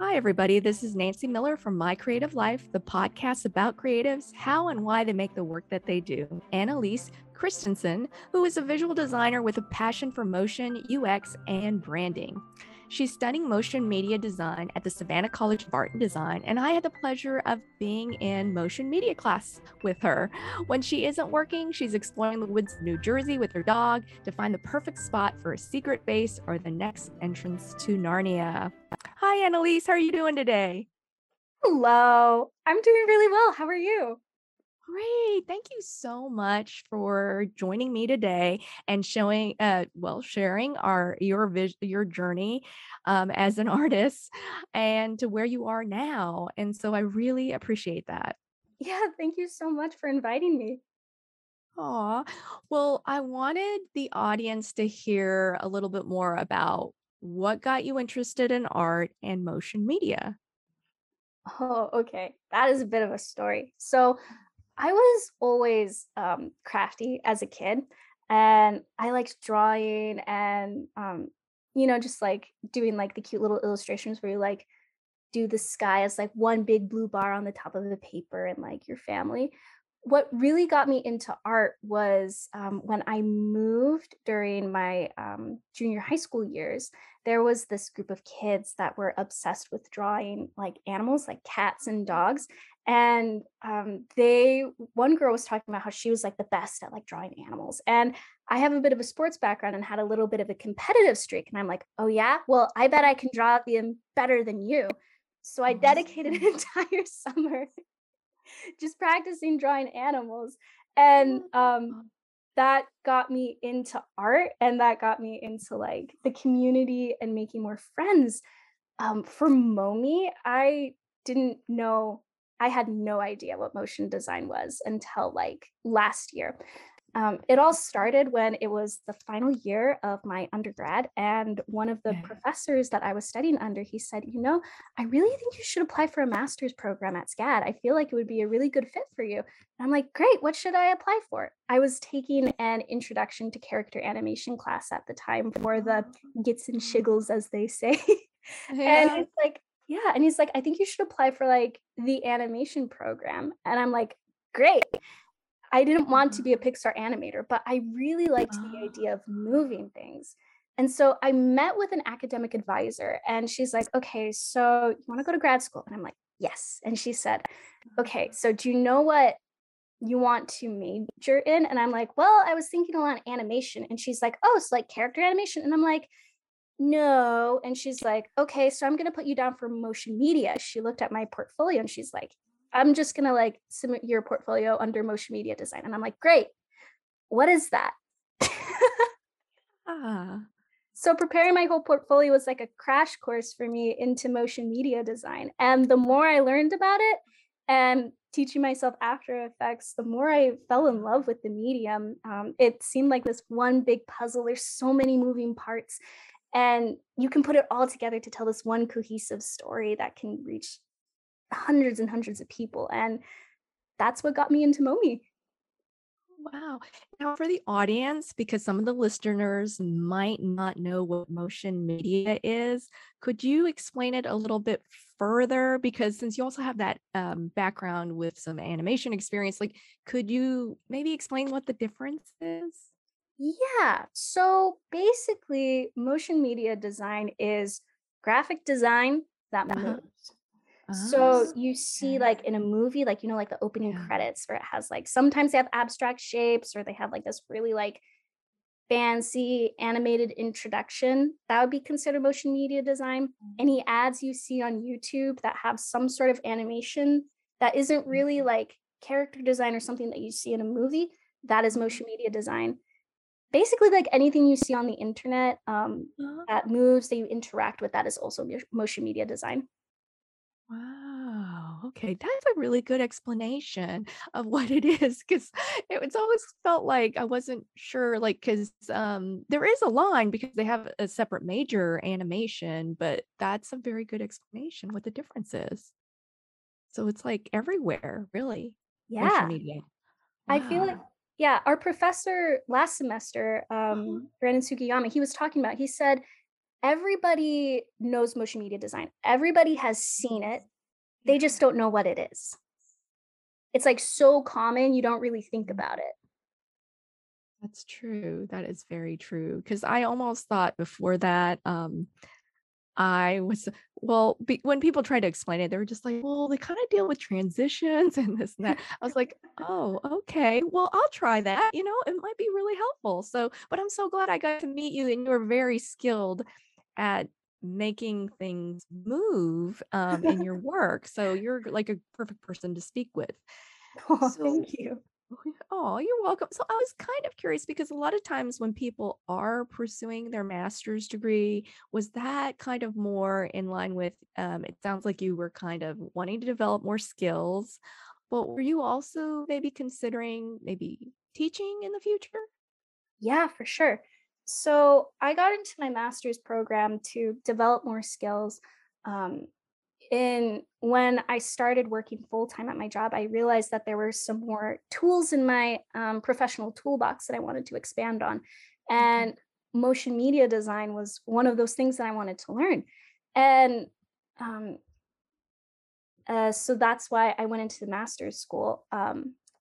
Hi, everybody. This is Nancy Miller from My Creative Life, the podcast about creatives, how and why they make the work that they do. Annalise Christensen, who is a visual designer with a passion for motion, UX, and branding. She's studying motion media design at the Savannah College of Art and Design, and I had the pleasure of being in motion media class with her. When she isn't working, she's exploring the woods of New Jersey with her dog to find the perfect spot for a secret base or the next entrance to Narnia. Hi, Annalise. How are you doing today? Hello. I'm doing really well. How are you? Great. Thank you so much for joining me today and sharing your journey as an artist and to where you are now. And so I really appreciate that. Yeah. Thank you so much for inviting me. Aw. Well, I wanted the audience to hear a little bit more about what got you interested in art and motion media. Oh, okay. That is a bit of a story. So I was always crafty as a kid, and I liked drawing and, just like doing like the cute little illustrations where you like do the sky as like one big blue bar on the top of the paper and like your family. What really got me into art was when I moved during my junior high school years, there was this group of kids that were obsessed with drawing like animals, like cats and dogs. And one girl was talking about how she was like the best at like drawing animals. And I have a bit of a sports background and had a little bit of a competitive streak. And I'm like, oh yeah, well, I bet I can draw them better than you. So I dedicated an entire summer just practicing drawing animals. And that got me into art, and that got me into like the community and making more friends. For Momi, I had no idea what motion design was until like last year. It all started when it was the final year of my undergrad, and one of the professors that I was studying under, he said, I really think you should apply for a master's program at SCAD. I feel like it would be a really good fit for you. And I'm like, great, what should I apply for? I was taking an introduction to character animation class at the time for the gits and shiggles, as they say. Yeah. And it's like, yeah. And he's like, I think you should apply for like the animation program. And I'm like, great. I didn't want to be a Pixar animator, but I really liked the idea of moving things. And so I met with an academic advisor, and she's like, okay, so you want to go to grad school? And I'm like, yes. And she said, okay, so do you know what you want to major in? And I'm like, well, I was thinking a lot of animation. And she's like, oh, it's like character animation. And I'm like, no. And she's like, okay, so I'm going to put you down for motion media. She looked at my portfolio and she's like, I'm just going to like submit your portfolio under motion media design. And I'm like, great. What is that? So preparing my whole portfolio was like a crash course for me into motion media design. And the more I learned about it and teaching myself After Effects, the more I fell in love with the medium. It seemed like this one big puzzle. There's so many moving parts, and you can put it all together to tell this one cohesive story that can reach hundreds and hundreds of people. And that's what got me into Momi. Wow. Now for the audience, because some of the listeners might not know what motion media is, could you explain it a little bit further? Because since you also have that background with some animation experience, like, could you maybe explain what the difference is? Yeah. So basically, motion media design is graphic design that moves. So you see like in a movie, like, like the opening credits where it has like, sometimes they have abstract shapes or they have like this really like fancy animated introduction. That would be considered motion media design. Any ads you see on YouTube that have some sort of animation that isn't really like character design or something that you see in a movie, that is motion media design. Basically, like anything you see on the internet that moves, that you interact with, that is also motion media design. Wow. Okay. That's a really good explanation of what it is, because it's always felt like I wasn't sure, like, because there is a line because they have a separate major, animation, but that's a very good explanation what the difference is. So it's like everywhere, really. Yeah. Social media. Wow. I feel like, yeah, our professor last semester, Brandon Sugiyama, he was talking about, he said, everybody knows motion media design. Everybody has seen it. They just don't know what it is. It's like so common, you don't really think about it. That's true. That is very true. Because I almost thought before that, when people tried to explain it, they were just like, well, they kind of deal with transitions and this and that. I was like, oh, okay, well, I'll try that. You know, it might be really helpful. So, but I'm so glad I got to meet you, and you're very skilled at making things move in your work. So you're like a perfect person to speak with. Oh, so, thank you. Oh, you're welcome. So I was kind of curious, because a lot of times when people are pursuing their master's degree, was that kind of more in line with, it sounds like you were kind of wanting to develop more skills, but were you also maybe considering maybe teaching in the future? Yeah, for sure. So I got into my master's program to develop more skills. When I started working full-time at my job, I realized that there were some more tools in my professional toolbox that I wanted to expand on. And motion media design was one of those things that I wanted to learn. And so that's why I went into the master's school.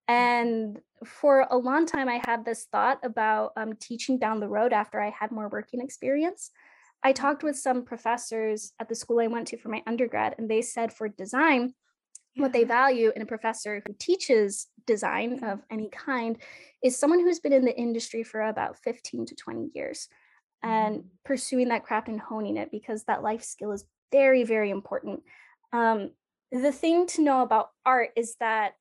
And for a long time, I had this thought about teaching down the road after I had more working experience. I talked with some professors at the school I went to for my undergrad, and they said for design, what they value in a professor who teaches design of any kind is someone who's been in the industry for about 15 to 20 years and pursuing that craft and honing it, because that life skill is very, very important. The thing to know about art is that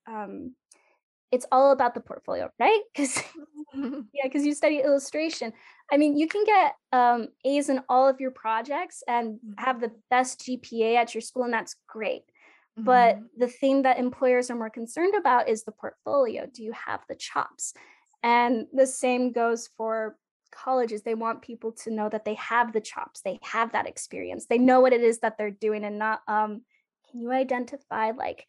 it's all about the portfolio, right? Because you study illustration. I mean, you can get A's in all of your projects and have the best GPA at your school, and that's great. Mm-hmm. But the thing that employers are more concerned about is the portfolio. Do you have the chops? And the same goes for colleges. They want people to know that they have the chops. They have that experience. They know what it is that they're doing, and not, can you identify like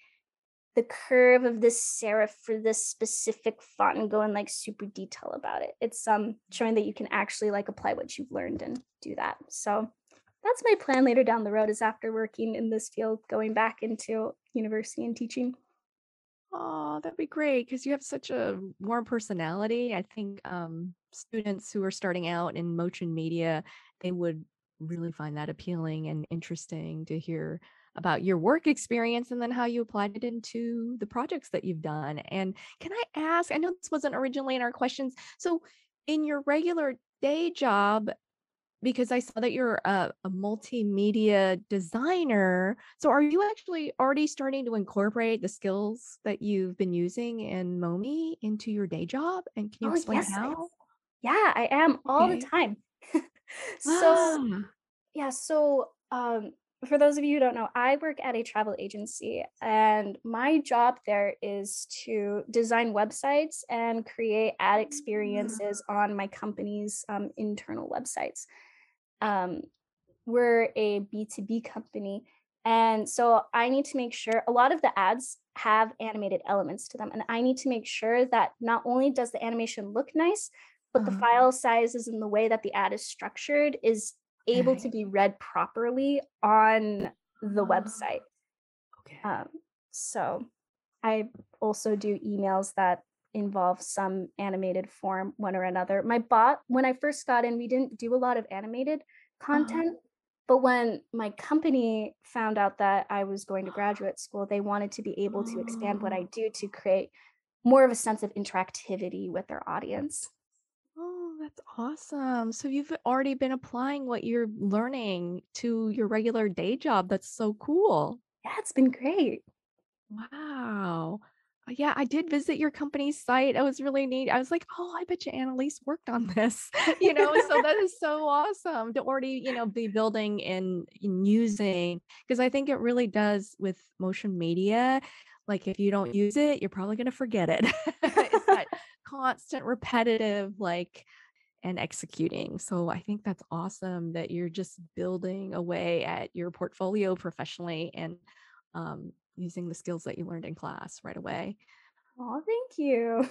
the curve of this serif for this specific font and go in like super detail about it. It's showing that you can actually like apply what you've learned and do that. So that's my plan later down the road, is after working in this field, going back into university and teaching. Oh, that'd be great, because you have such a warm personality. I think students who are starting out in motion media, they would really find that appealing and interesting to hear about your work experience and then how you applied it into the projects that you've done. And can I ask, I know this wasn't originally in our questions, so in your regular day job, because I saw that you're a multimedia designer, so are you actually already starting to incorporate the skills that you've been using in MOMI into your day job? And can you explain how? Yeah, I am all the time. For those of you who don't know, I work at a travel agency, and my job there is to design websites and create ad experiences on my company's internal websites. We're a B2B company, and so I need to make sure a lot of the ads have animated elements to them, and I need to make sure that not only does the animation look nice, but the file sizes and the way that the ad is structured is able to be read properly on the website. So I also do emails that involve some animated form, one or another. My bot, when I first got in, we didn't do a lot of animated content, but when my company found out that I was going to graduate school, they wanted to be able to expand what I do to create more of a sense of interactivity with their audience. Oh, that's awesome. So you've already been applying what you're learning to your regular day job. That's so cool. Yeah, it's been great. Wow. Yeah, I did visit your company's site. It was really neat. I was like, oh, I bet you Annalise worked on this, so that is so awesome to already, be building and using, because I think it really does with motion media. Like if you don't use it, you're probably going to forget it. It's that constant repetitive, and executing. So I think that's awesome that you're just building away at your portfolio professionally and using the skills that you learned in class right away. Oh, thank you.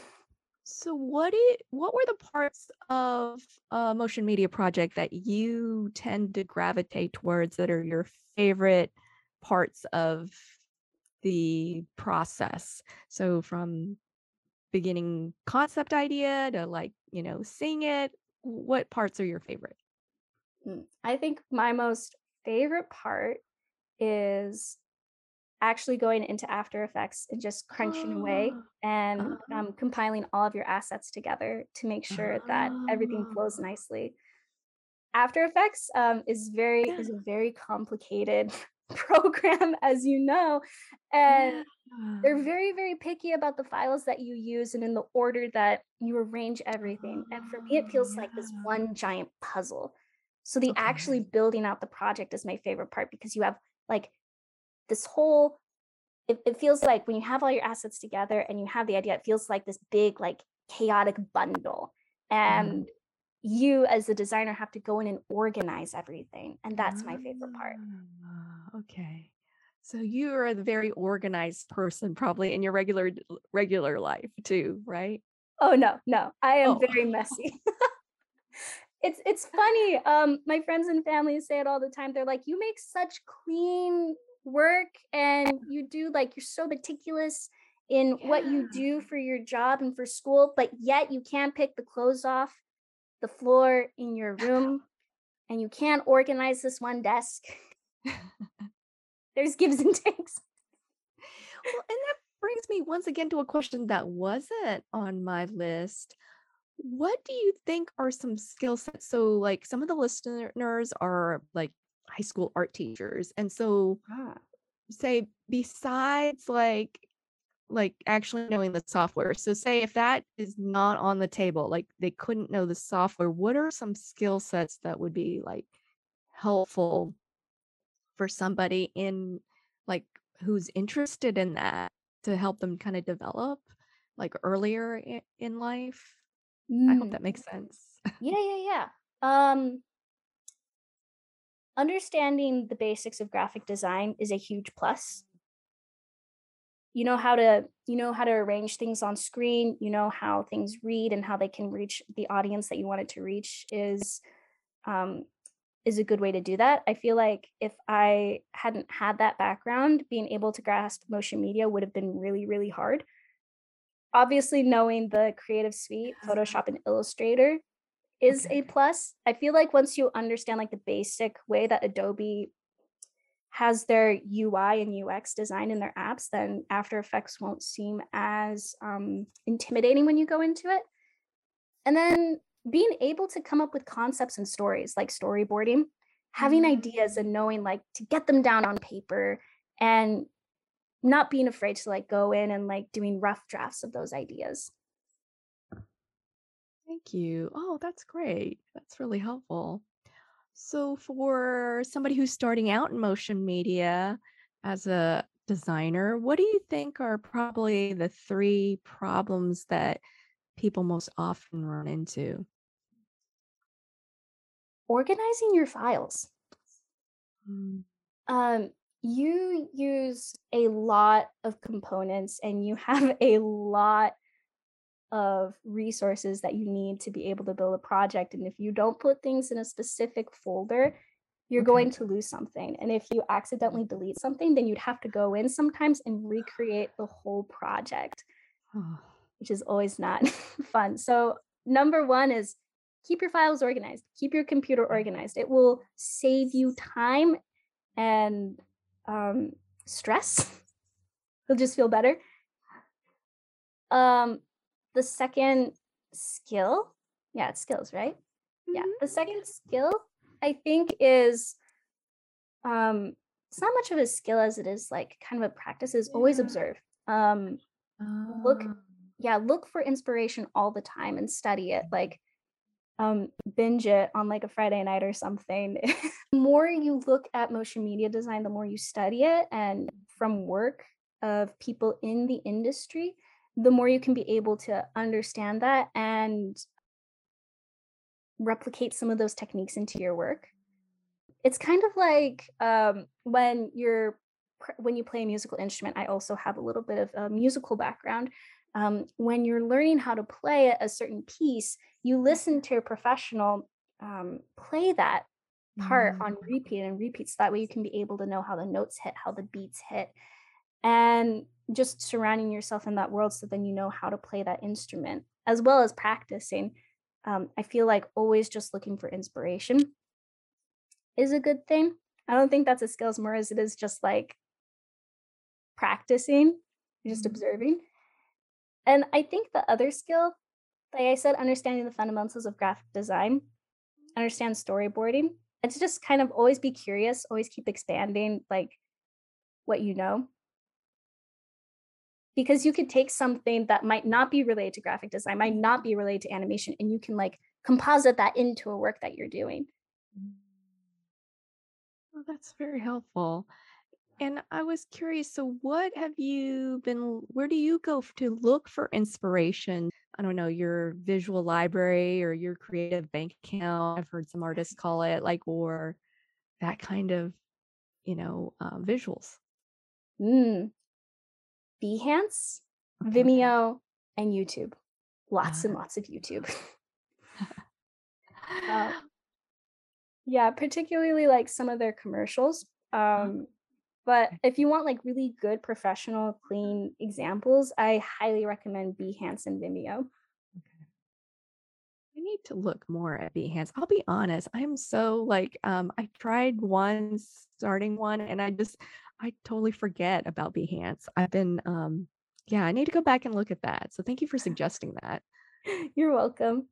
So what were the parts of a motion media project that you tend to gravitate towards that are your favorite parts of the process? So from beginning concept idea to seeing it, what parts are your favorite? I think my most favorite part is actually going into After Effects and just crunching away and compiling all of your assets together to make sure that everything flows nicely. After Effects is a very complicated program, as you know, and they're very, very picky about the files that you use and in the order that you arrange everything. And for me, it feels like this one giant puzzle. So the actually building out the project is my favorite part, because you have this whole, it feels like when you have all your assets together and you have the idea, it feels like this big, chaotic bundle. And you as the designer have to go in and organize everything. And that's my favorite part. Okay. So you are a very organized person, probably in your regular life too, right? Oh, no. I am very messy. It's funny. My friends and family say it all the time. They're like, you make such clean work and you do you're so meticulous in what you do for your job and for school, but yet you can't pick the clothes off the floor in your room and you can't organize this one desk. There's gives and takes. Well, and that brings me once again to a question that wasn't on my list. What do you think are some skill sets? So some of the listeners are high school art teachers. And so say besides actually knowing the software. So say if that is not on the table, they couldn't know the software, what are some skill sets that would be helpful for somebody in who's interested in that to help them kind of develop earlier in life? I hope that makes sense. Yeah. Understanding the basics of graphic design is a huge plus. You know how to arrange things on screen, you know how things read and how they can reach the audience that you want it to reach is a good way to do that. I feel like if I hadn't had that background, being able to grasp motion media would have been really, really hard. Obviously, knowing the creative suite, Photoshop and Illustrator is a plus. I feel like once you understand the basic way that Adobe has their UI and UX design in their apps, then After Effects won't seem as intimidating when you go into it. And then being able to come up with concepts and stories, like storyboarding, having ideas and knowing to get them down on paper and not being afraid to go in and doing rough drafts of those ideas. Thank you. Oh, that's great. That's really helpful. So for somebody who's starting out in motion media as a designer, what do you think are probably the three problems that people most often run into? Organizing your files. You use a lot of components and you have a lot of resources that you need to be able to build a project. And if you don't put things in a specific folder, you're going to lose something. And if you accidentally delete something, then you'd have to go in sometimes and recreate the whole project, which is always not fun. So number one is keep your files organized, keep your computer organized. It will save you time and stress. You'll just feel better. The second skill, it's skills, right? Mm-hmm. Yeah. The second skill, I think, is it's not much of a skill as it is kind of a practice. Is always observe. Look for inspiration all the time and study it. Binge it on a Friday night or something. The more you look at motion media design, the more you study it, and from work of people in the industry, the more you can be able to understand that and replicate some of those techniques into your work. It's kind of when you play a musical instrument. I also have a little bit of a musical background. when you're learning how to play a certain piece, you listen to a professional play that part on repeat and repeats. That way you can be able to know how the notes hit, how the beats hit, and just surrounding yourself in that world so then you know how to play that instrument, as well as practicing. I feel like always just looking for inspiration is a good thing. I don't think that's a skill as more as it is just like practicing, just observing. And I think the other skill, like I said, understanding the fundamentals of graphic design, understand storyboarding, and to just kind of always be curious, always keep expanding like what you know. Because you could take something that might not be related to graphic design, might not be related to animation, and you can like composite that into a work that you're doing. Well, that's very helpful. And I was curious, so what have you been, where do you go to look for inspiration? I don't know, your visual library or your creative bank account, I've heard some artists call it, like, or that kind of, you know, visuals. Behance, okay. Vimeo, and YouTube. Lots and lots of YouTube. Yeah, particularly like some of their commercials. But if you want like really good professional, clean examples, I highly recommend Behance and Vimeo. Okay. I need to look more at Behance. I'll be honest. I'm so like, I tried one, starting one, and I totally forget about Behance. I've been, yeah, I need to go back and look at that. So thank you for suggesting that. You're welcome.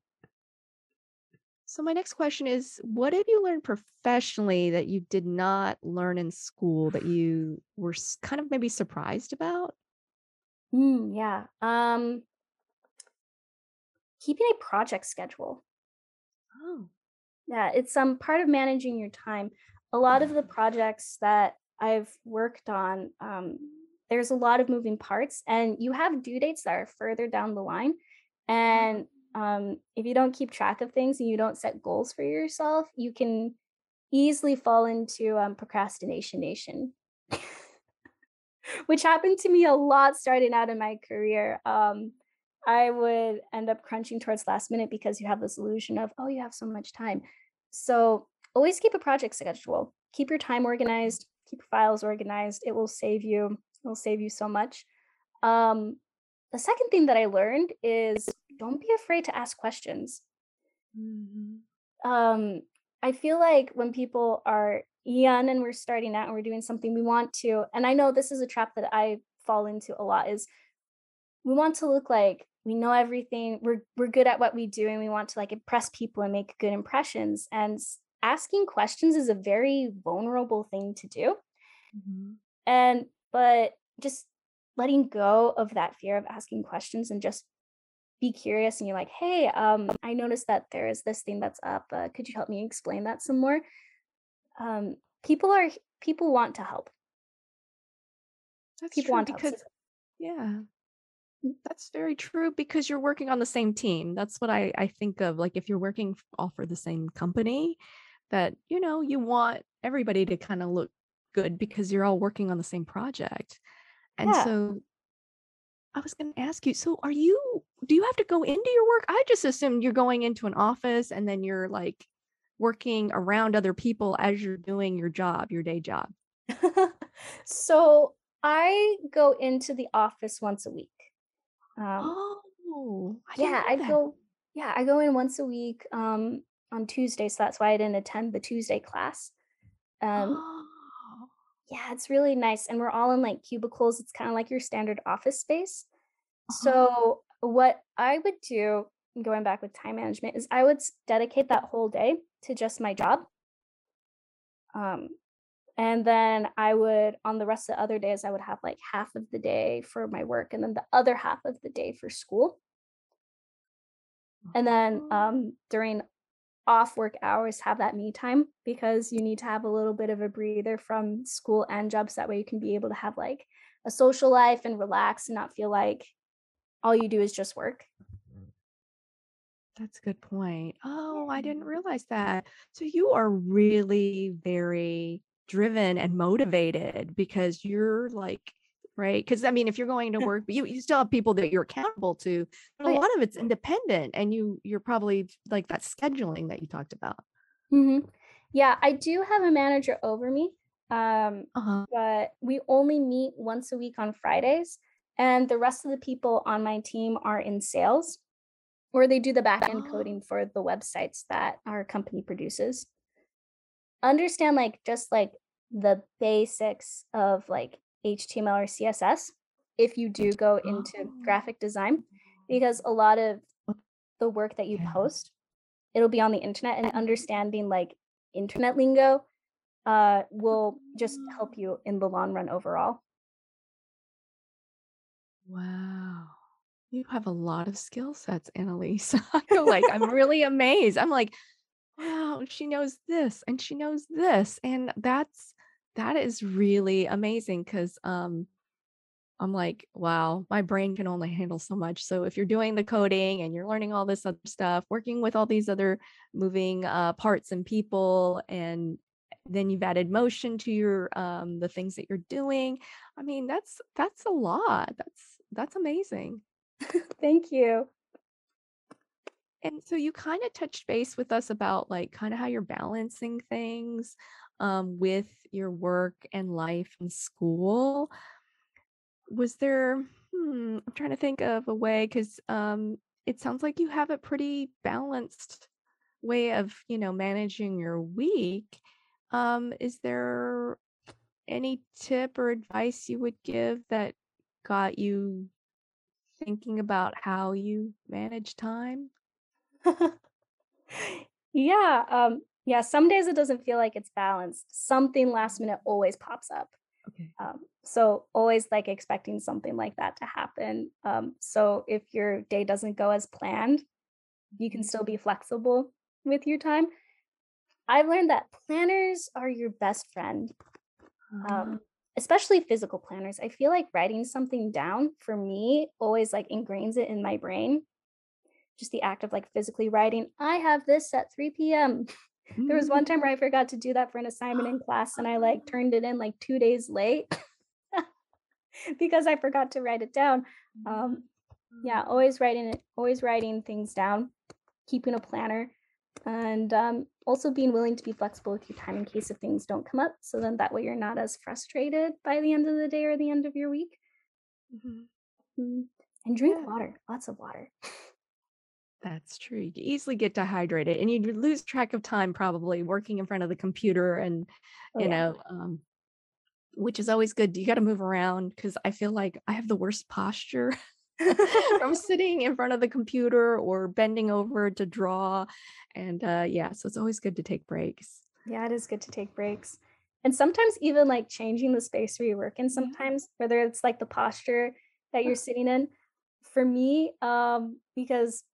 So my next question is, what have you learned professionally that you did not learn in school that you were kind of maybe surprised about? Keeping a project schedule. Oh. Yeah, it's part of managing your time. A lot of the projects that I've worked on, there's a lot of moving parts, and you have due dates that are further down the line. And if you don't keep track of things and you don't set goals for yourself, you can easily fall into procrastination, which happened to me a lot starting out in my career. I would end up crunching towards last minute because you have this illusion of, oh, you have so much time. So always keep a project schedule, keep your time organized, keep your files organized. It will save you so much. The second thing that I learned is don't be afraid to ask questions. I feel like when people are young and we're starting out and we're doing something, we want to, and I know this is a trap that I fall into a lot, is we want to look like we know everything, we're good at what we do, and we want to like impress people and make good impressions. And asking questions is a very vulnerable thing to do. But just letting go of that fear of asking questions and just be curious, and you're like, hey, I noticed that there is this thing that's up. Could you help me explain that some more? People want to help. That's people true want to because, help. Yeah, that's very true because you're working on the same team. That's what I think of. Like if you're working all for the same company, that, you know, you want everybody to kind of look good because you're all working on the same project. And so I was going to ask you, so do you have to go into your work? I just assumed you're going into an office and then you're like working around other people as you're doing your job, your day job. So I go into the office once a week. I go in once a week on Tuesday. So that's why I didn't attend the Tuesday class. Yeah, it's really nice. And we're all in like cubicles. It's kind of like your standard office space. So what I would do, going back with time management, is I would dedicate that whole day to just my job. And then I would, on the rest of the other days, I would have like half of the day for my work and then the other half of the day for school. And then during off work hours, have that me time, because you need to have a little bit of a breather from school and jobs. That way you can be able to have like a social life and relax and not feel like all you do is just work. That's a good point. Oh, I didn't realize that. So you are really very driven and motivated because you're like right? Because I mean, if you're going to work, you still have people that you're accountable to, but a lot of it's independent, and you're probably like that scheduling that you talked about. Mm-hmm. Yeah, I do have a manager over me, but we only meet once a week on Fridays, and the rest of the people on my team are in sales, or they do the back-end coding for the websites that our company produces. Understand just the basics of HTML or CSS if you do go into graphic design, because a lot of the work that you post, it'll be on the internet, and understanding internet lingo will just help you in the long run overall. Wow. You have a lot of skill sets, Annalise. I'm really amazed. I'm like, wow, she knows this and she knows this. And that is really amazing, because I'm like, wow, my brain can only handle so much. So if you're doing the coding and you're learning all this other stuff, working with all these other moving parts and people, and then you've added motion to your the things that you're doing. I mean, that's a lot. That's amazing. Thank you. And so you kind of touched base with us about kind of how you're balancing things with your work and life and school. Was there, I'm trying to think of a way, because it sounds like you have a pretty balanced way of, managing your week. Is there any tip or advice you would give that got you thinking about how you manage time? Yeah, some days it doesn't feel like it's balanced. Something last minute always pops up. Okay. So always expecting something like that to happen. So if your day doesn't go as planned, you can still be flexible with your time. I've learned that planners are your best friend, especially physical planners. I feel like writing something down for me always ingrains it in my brain. Just the act of physically writing, I have this at 3 p.m. There was one time where I forgot to do that for an assignment in class, and I turned it in 2 days late because I forgot to write it down. Always writing things down, keeping a planner, and also being willing to be flexible with your time in case if things don't come up. So then that way you're not as frustrated by the end of the day or the end of your week. Mm-hmm. And drink water, lots of water. That's true. You easily get dehydrated, and you lose track of time probably working in front of the computer, and, which is always good. You got to move around, because I feel like I have the worst posture from sitting in front of the computer or bending over to draw. And so it's always good to take breaks. Yeah, it is good to take breaks. And sometimes even changing the space where you work in sometimes, whether it's the posture that you're sitting in. For me, because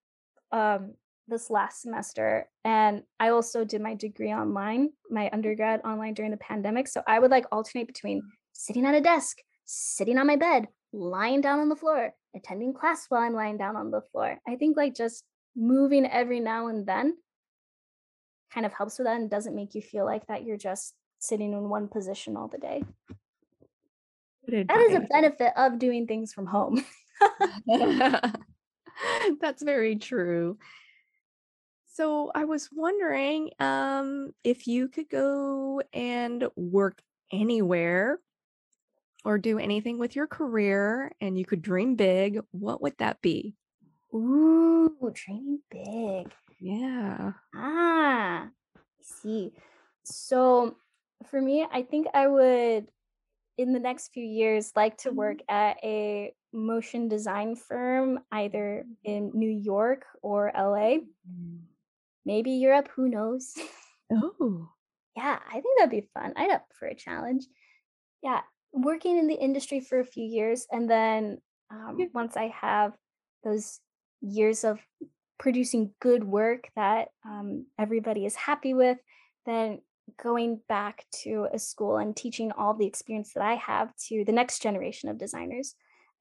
this last semester, and I also did my degree online, my undergrad online during the pandemic. So I would alternate between sitting at a desk, sitting on my bed, lying down on the floor, attending class while I'm lying down on the floor. I think just moving every now and then kind of helps with that, and doesn't make you feel that you're just sitting in one position all the day. That is a benefit of doing things from home. That's very true. So I was wondering if you could go and work anywhere or do anything with your career, and you could dream big, what would that be? Ooh, dreaming big. Yeah. Ah, I see. So for me, I think I would, in the next few years, like to work at a motion design firm, either in New York or LA, maybe Europe, who knows? Oh, yeah, I think that'd be fun. I'd up for a challenge. Yeah, working in the industry for a few years, and then once I have those years of producing good work that everybody is happy with, then going back to a school and teaching all the experience that I have to the next generation of designers.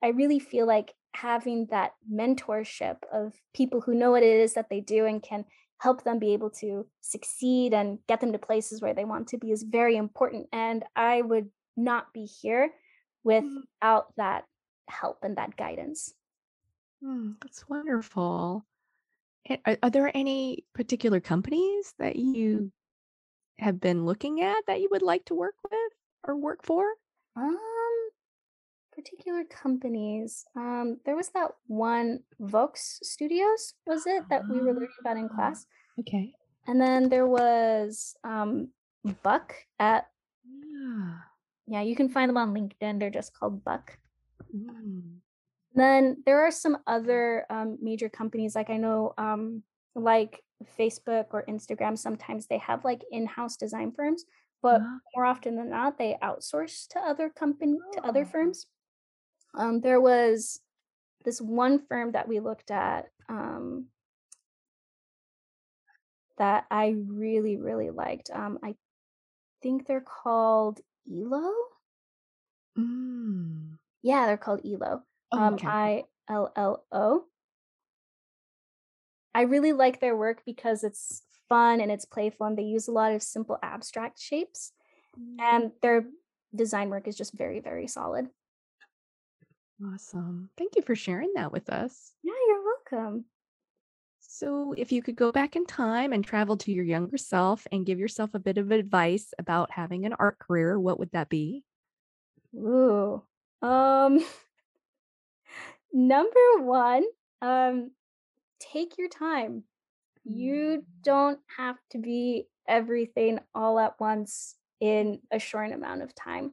I really feel having that mentorship of people who know what it is that they do and can help them be able to succeed and get them to places where they want to be is very important. And I would not be here without that help and that guidance. That's wonderful. Are there any particular companies that you have been looking at that you would like to work with or work for? Particular companies. There was that one, Vox Studios, was it, that we were learning about in class? Okay. And then there was Buck at... Yeah, you can find them on LinkedIn. They're just called Buck. Then there are some other major companies, like I know, like Facebook or Instagram, sometimes they have like in-house design firms, but more often than not, they outsource to other to other firms. There was this one firm that we looked at that I really, really liked. I think they're called ILLO. Yeah, they're called ILLO. Okay. ILLO. I really like their work because it's fun and it's playful, and they use a lot of simple abstract shapes, and their design work is just very, very solid. Awesome. Thank you for sharing that with us. Yeah, you're welcome. So if you could go back in time and travel to your younger self and give yourself a bit of advice about having an art career, what would that be? Ooh. Number one, take your time. You don't have to be everything all at once in a short amount of time.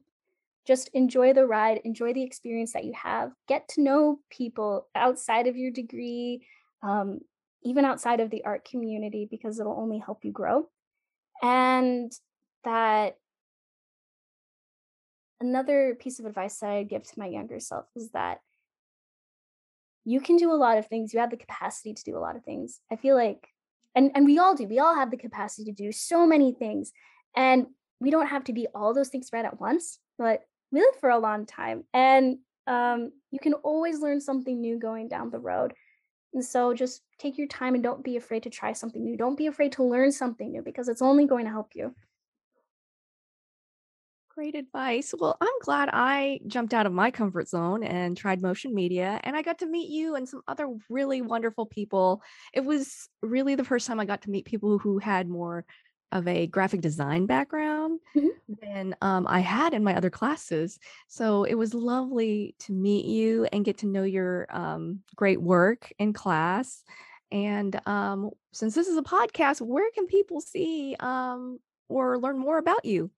Just enjoy the ride, enjoy the experience that you have, get to know people outside of your degree, even outside of the art community, because it'll only help you grow. And that another piece of advice that I give to my younger self is that you can do a lot of things. You have the capacity to do a lot of things. I feel like, and we all do, we all have the capacity to do so many things. And we don't have to be all those things right at once, but we live for a long time. And you can always learn something new going down the road. And so just take your time and don't be afraid to try something new. Don't be afraid to learn something new, because it's only going to help you. Great advice. Well, I'm glad I jumped out of my comfort zone and tried motion media, and I got to meet you and some other really wonderful people. It was really the first time I got to meet people who had more of a graphic design background than I had in my other classes. So it was lovely to meet you and get to know your great work in class. And since this is a podcast, where can people see or learn more about you?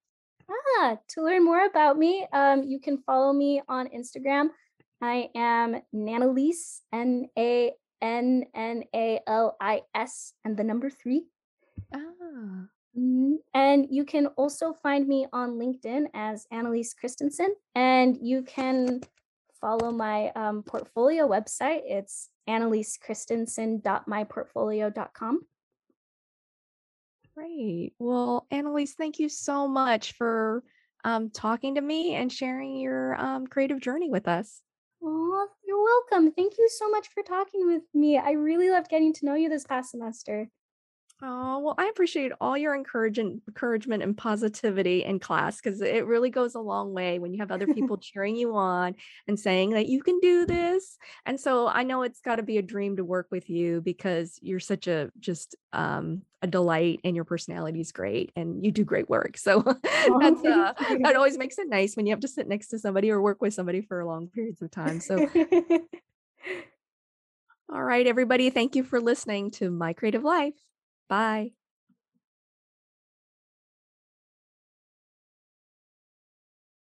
To learn more about me, you can follow me on Instagram. I am Nannalise, Nannalise, and the number 3. And you can also find me on LinkedIn as Annalise Christensen, and you can follow my portfolio website. It's annalisechristensen.myportfolio.com. Great. Well, Annalise, thank you so much for talking to me and sharing your creative journey with us. Oh, you're welcome. Thank you so much for talking with me. I really loved getting to know you this past semester. Oh, well, I appreciate all your encouragement and positivity in class, because it really goes a long way when you have other people cheering you on and saying that you can do this. And so I know it's got to be a dream to work with you, because you're such a delight, and your personality is great, and you do great work. So that always makes it nice when you have to sit next to somebody or work with somebody for long periods of time. So. All right, everybody. Thank you for listening to My Creative Life. Bye.